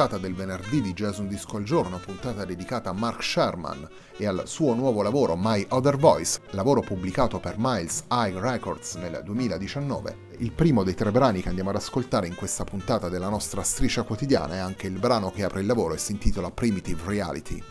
Puntata del venerdì di Jazz un disco al giorno, puntata dedicata a Mark Sherman e al suo nuovo lavoro My Other Voice, lavoro pubblicato per Miles High Records nel 2019. Il primo dei tre brani che andiamo ad ascoltare in questa puntata della nostra striscia quotidiana è anche il brano che apre il lavoro e si intitola Primitive Reality.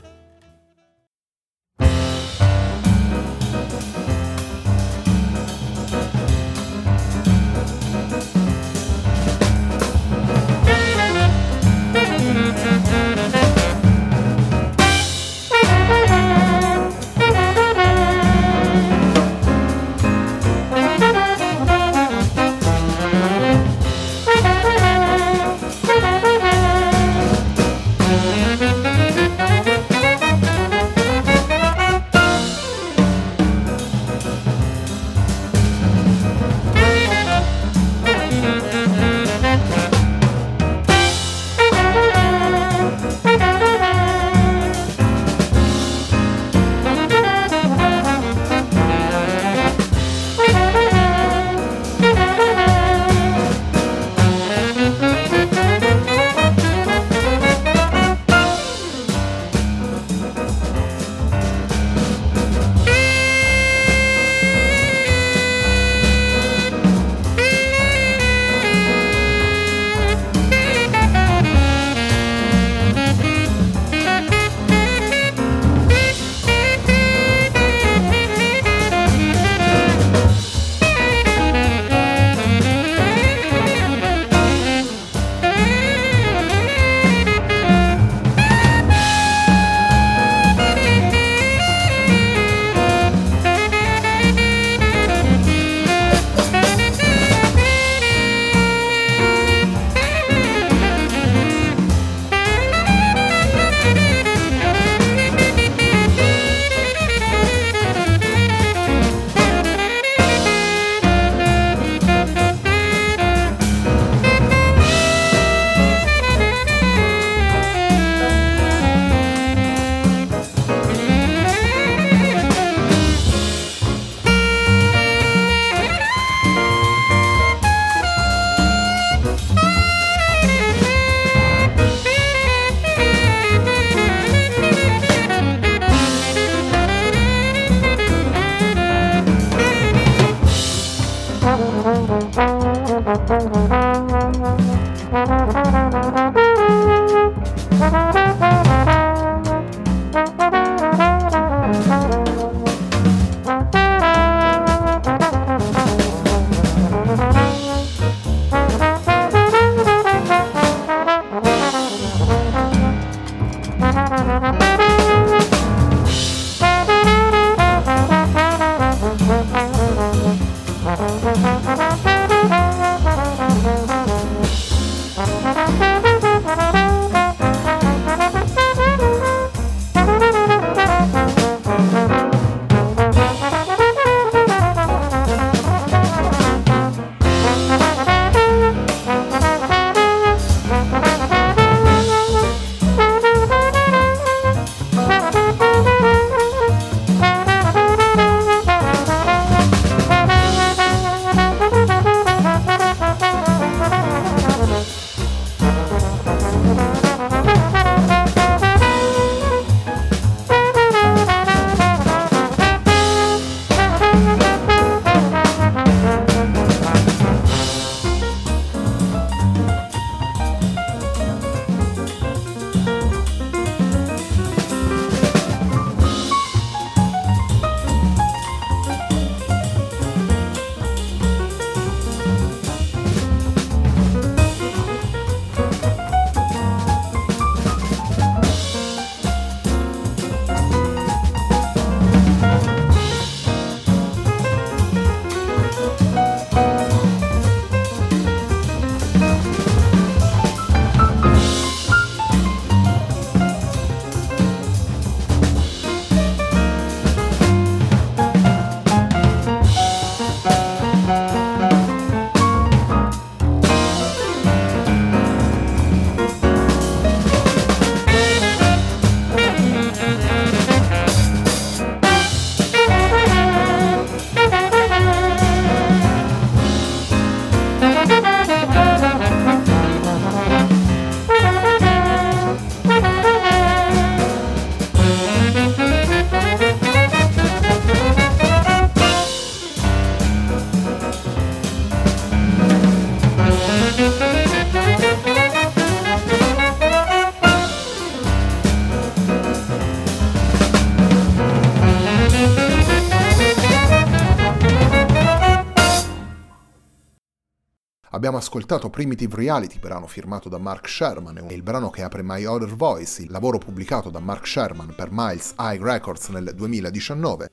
Abbiamo ascoltato Primitive Reality, brano firmato da Mark Sherman, e il brano che apre My Other Voice, il lavoro pubblicato da Mark Sherman per Miles High Records nel 2019.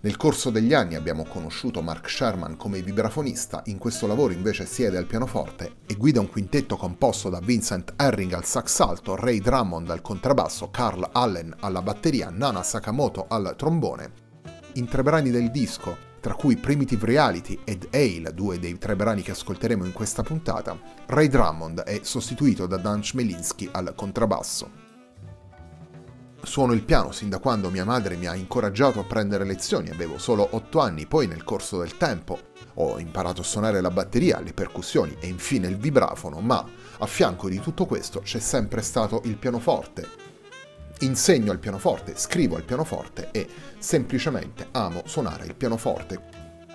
Nel corso degli anni abbiamo conosciuto Mark Sherman come vibrafonista, in questo lavoro invece siede al pianoforte e guida un quintetto composto da Vincent Herring al sax alto, Ray Drummond al contrabbasso, Carl Allen alla batteria, Nana Sakamoto al trombone. In tre brani del disco, tra cui Primitive Reality ed Ale, due dei tre brani che ascolteremo in questa puntata, Ray Drummond è sostituito da Dan Schmelinski al contrabbasso. Suono il piano sin da quando mia madre mi ha incoraggiato a prendere lezioni, avevo solo 8 anni, poi nel corso del tempo ho imparato a suonare la batteria, le percussioni e infine il vibrafono, ma a fianco di tutto questo c'è sempre stato il pianoforte. Insegno al pianoforte, scrivo al pianoforte e semplicemente amo suonare il pianoforte.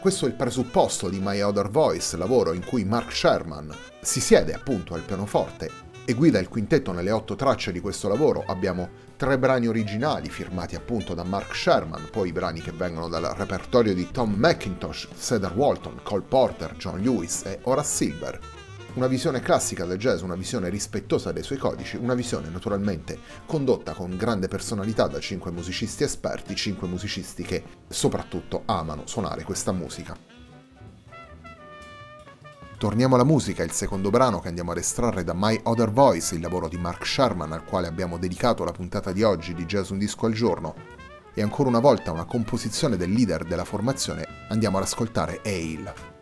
Questo è il presupposto di My Other Voice, lavoro in cui Mark Sherman si siede appunto al pianoforte e guida il quintetto nelle 8 tracce di questo lavoro. Abbiamo 3 brani originali firmati appunto da Mark Sherman, poi i brani che vengono dal repertorio di Tom McIntosh, Cedar Walton, Cole Porter, John Lewis e Horace Silver. Una visione classica del jazz, una visione rispettosa dei suoi codici, una visione naturalmente condotta con grande personalità da 5 musicisti esperti, 5 musicisti che soprattutto amano suonare questa musica. Torniamo alla musica, il secondo brano che andiamo ad estrarre da My Other Voice, il lavoro di Mark Sherman al quale abbiamo dedicato la puntata di oggi di Jazz Un Disco al Giorno, e ancora una volta una composizione del leader della formazione. Andiamo ad ascoltare Ale.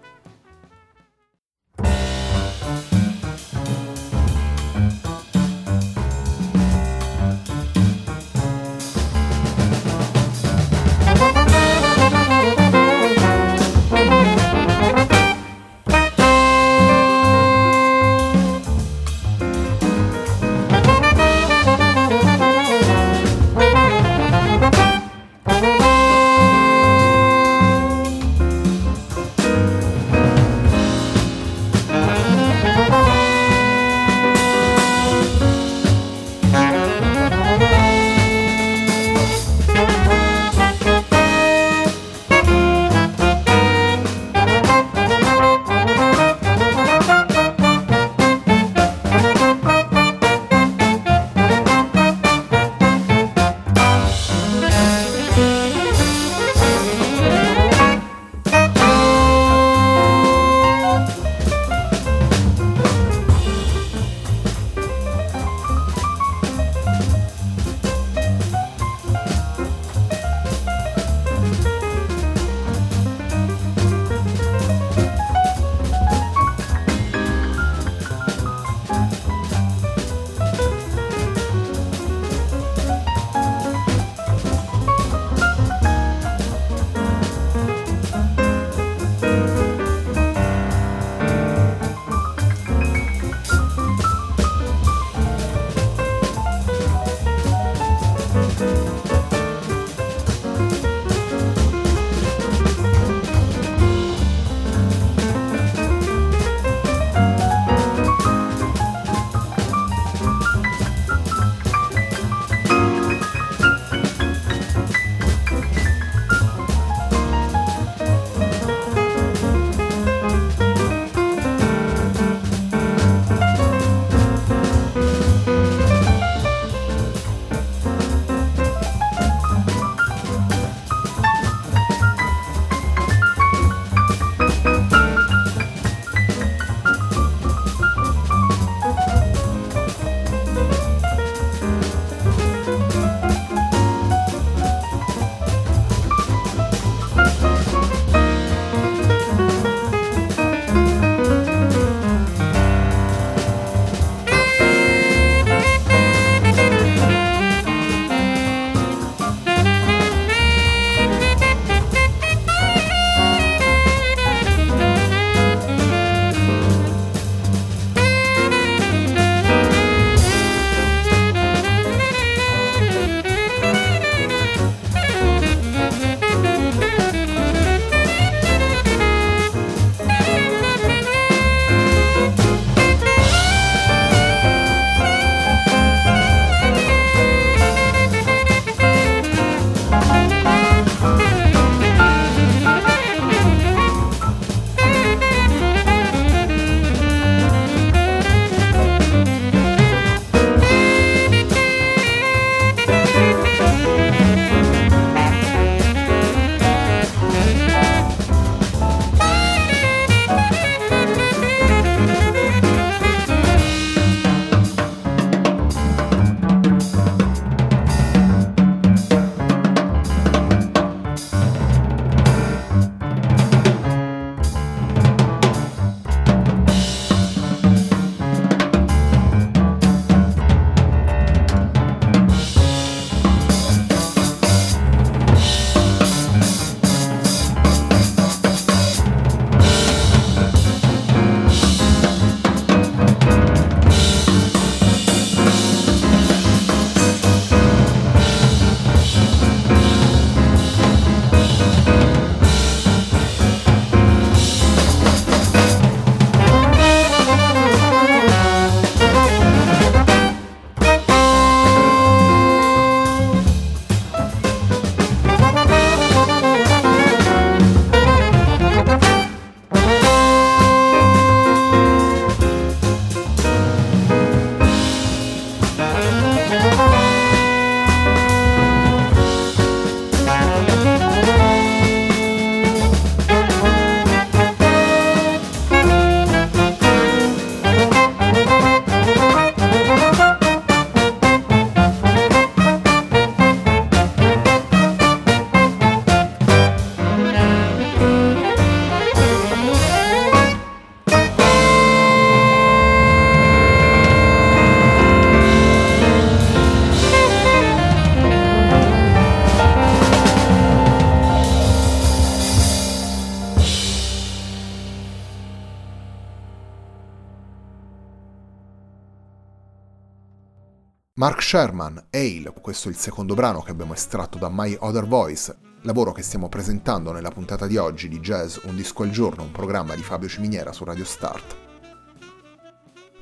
Mark Sherman, Hail, questo è il secondo brano che abbiamo estratto da My Other Voice, lavoro che stiamo presentando nella puntata di oggi di Jazz Un Disco al Giorno, un programma di Fabio Ciminiera su Radio Start.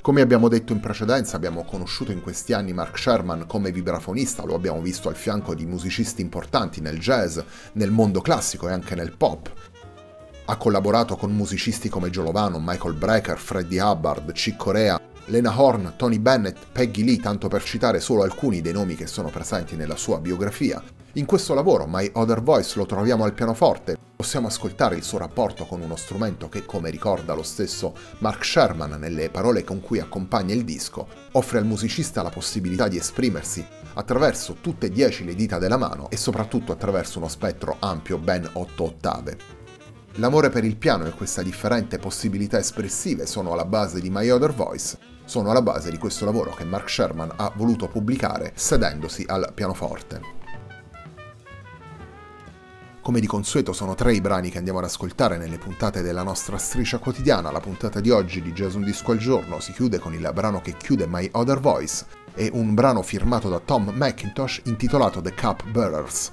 Come abbiamo detto in precedenza, abbiamo conosciuto in questi anni Mark Sherman come vibrafonista, lo abbiamo visto al fianco di musicisti importanti nel jazz, nel mondo classico e anche nel pop. Ha collaborato con musicisti come Giolovano, Michael Brecker, Freddie Hubbard, Chick Corea, Lena Horne, Tony Bennett, Peggy Lee, tanto per citare solo alcuni dei nomi che sono presenti nella sua biografia. In questo lavoro, My Other Voice, lo troviamo al pianoforte, possiamo ascoltare il suo rapporto con uno strumento che, come ricorda lo stesso Mark Sherman nelle parole con cui accompagna il disco, offre al musicista la possibilità di esprimersi attraverso tutte e 10 le dita della mano e soprattutto attraverso uno spettro ampio, ben 8 ottave. L'amore per il piano e questa differente possibilità espressive sono alla base di My Other Voice, sono alla base di questo lavoro che Mark Sherman ha voluto pubblicare sedendosi al pianoforte. Come di consueto sono 3 i brani che andiamo ad ascoltare nelle puntate della nostra striscia quotidiana. La puntata di oggi di Jazz Un Disco al Giorno si chiude con il brano che chiude My Other Voice e un brano firmato da Tom McIntosh intitolato The Cup Bearers.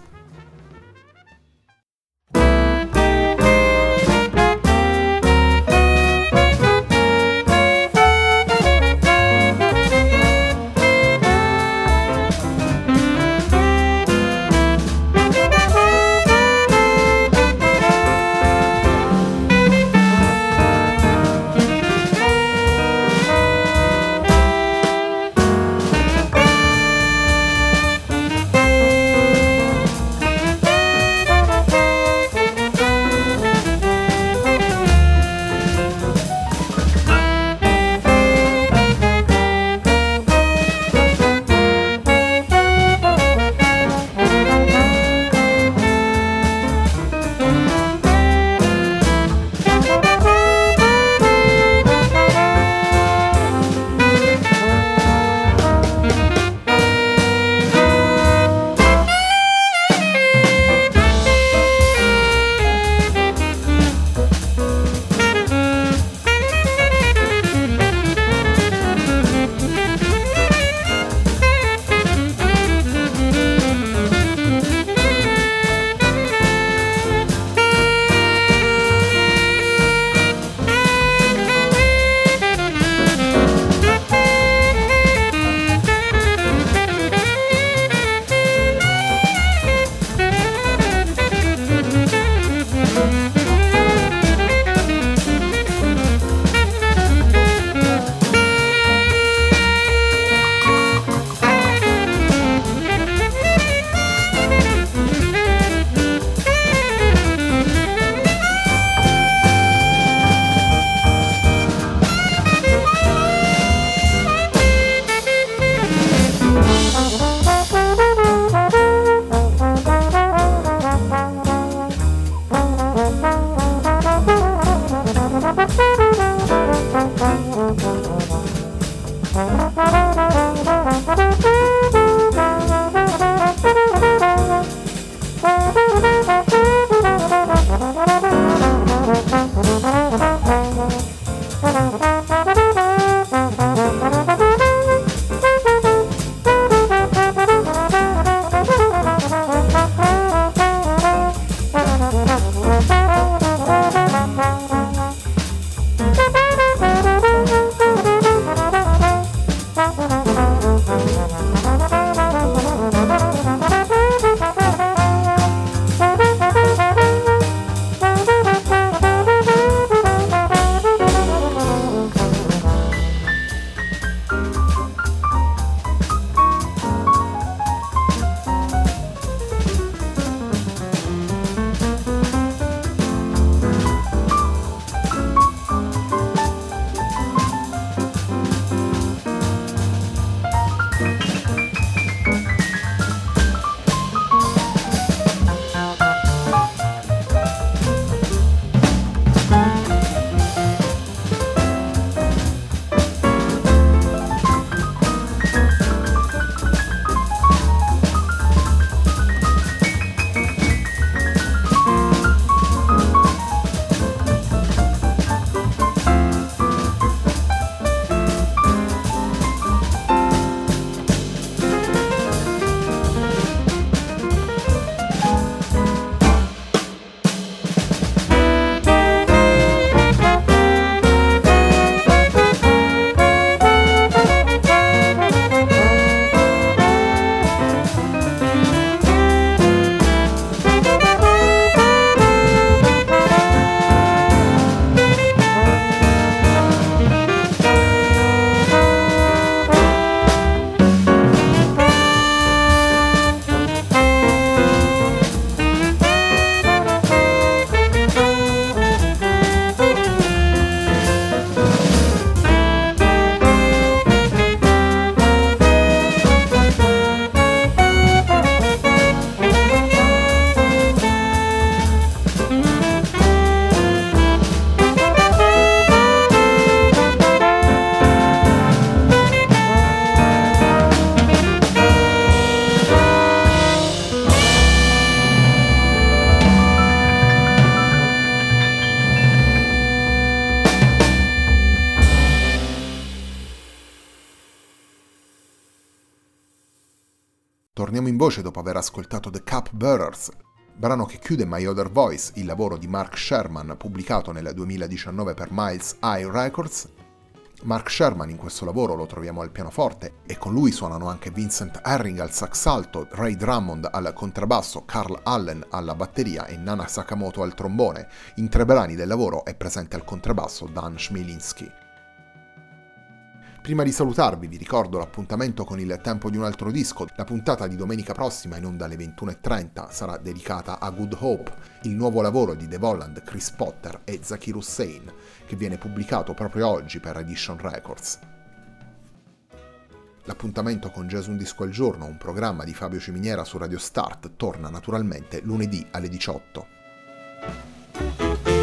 Torniamo in voce dopo aver ascoltato The Cup Bearers, brano che chiude My Other Voice, il lavoro di Mark Sherman pubblicato nel 2019 per Miles High Records. Mark Sherman in questo lavoro lo troviamo al pianoforte e con lui suonano anche Vincent Herring al sax alto, Ray Drummond al contrabbasso, Carl Allen alla batteria e Nana Sakamoto al trombone. In tre brani del lavoro è presente al contrabbasso Dan Schmelinski. Prima di salutarvi vi ricordo l'appuntamento con Il tempo di un altro disco. La puntata di domenica prossima in onda alle 21:30 sarà dedicata a Good Hope, il nuovo lavoro di Dave Holland, Chris Potter e Zakir Hussain, che viene pubblicato proprio oggi per Edition Records. L'appuntamento con Gesù un disco al giorno, un programma di Fabio Ciminiera su Radio Start, torna naturalmente lunedì alle 18.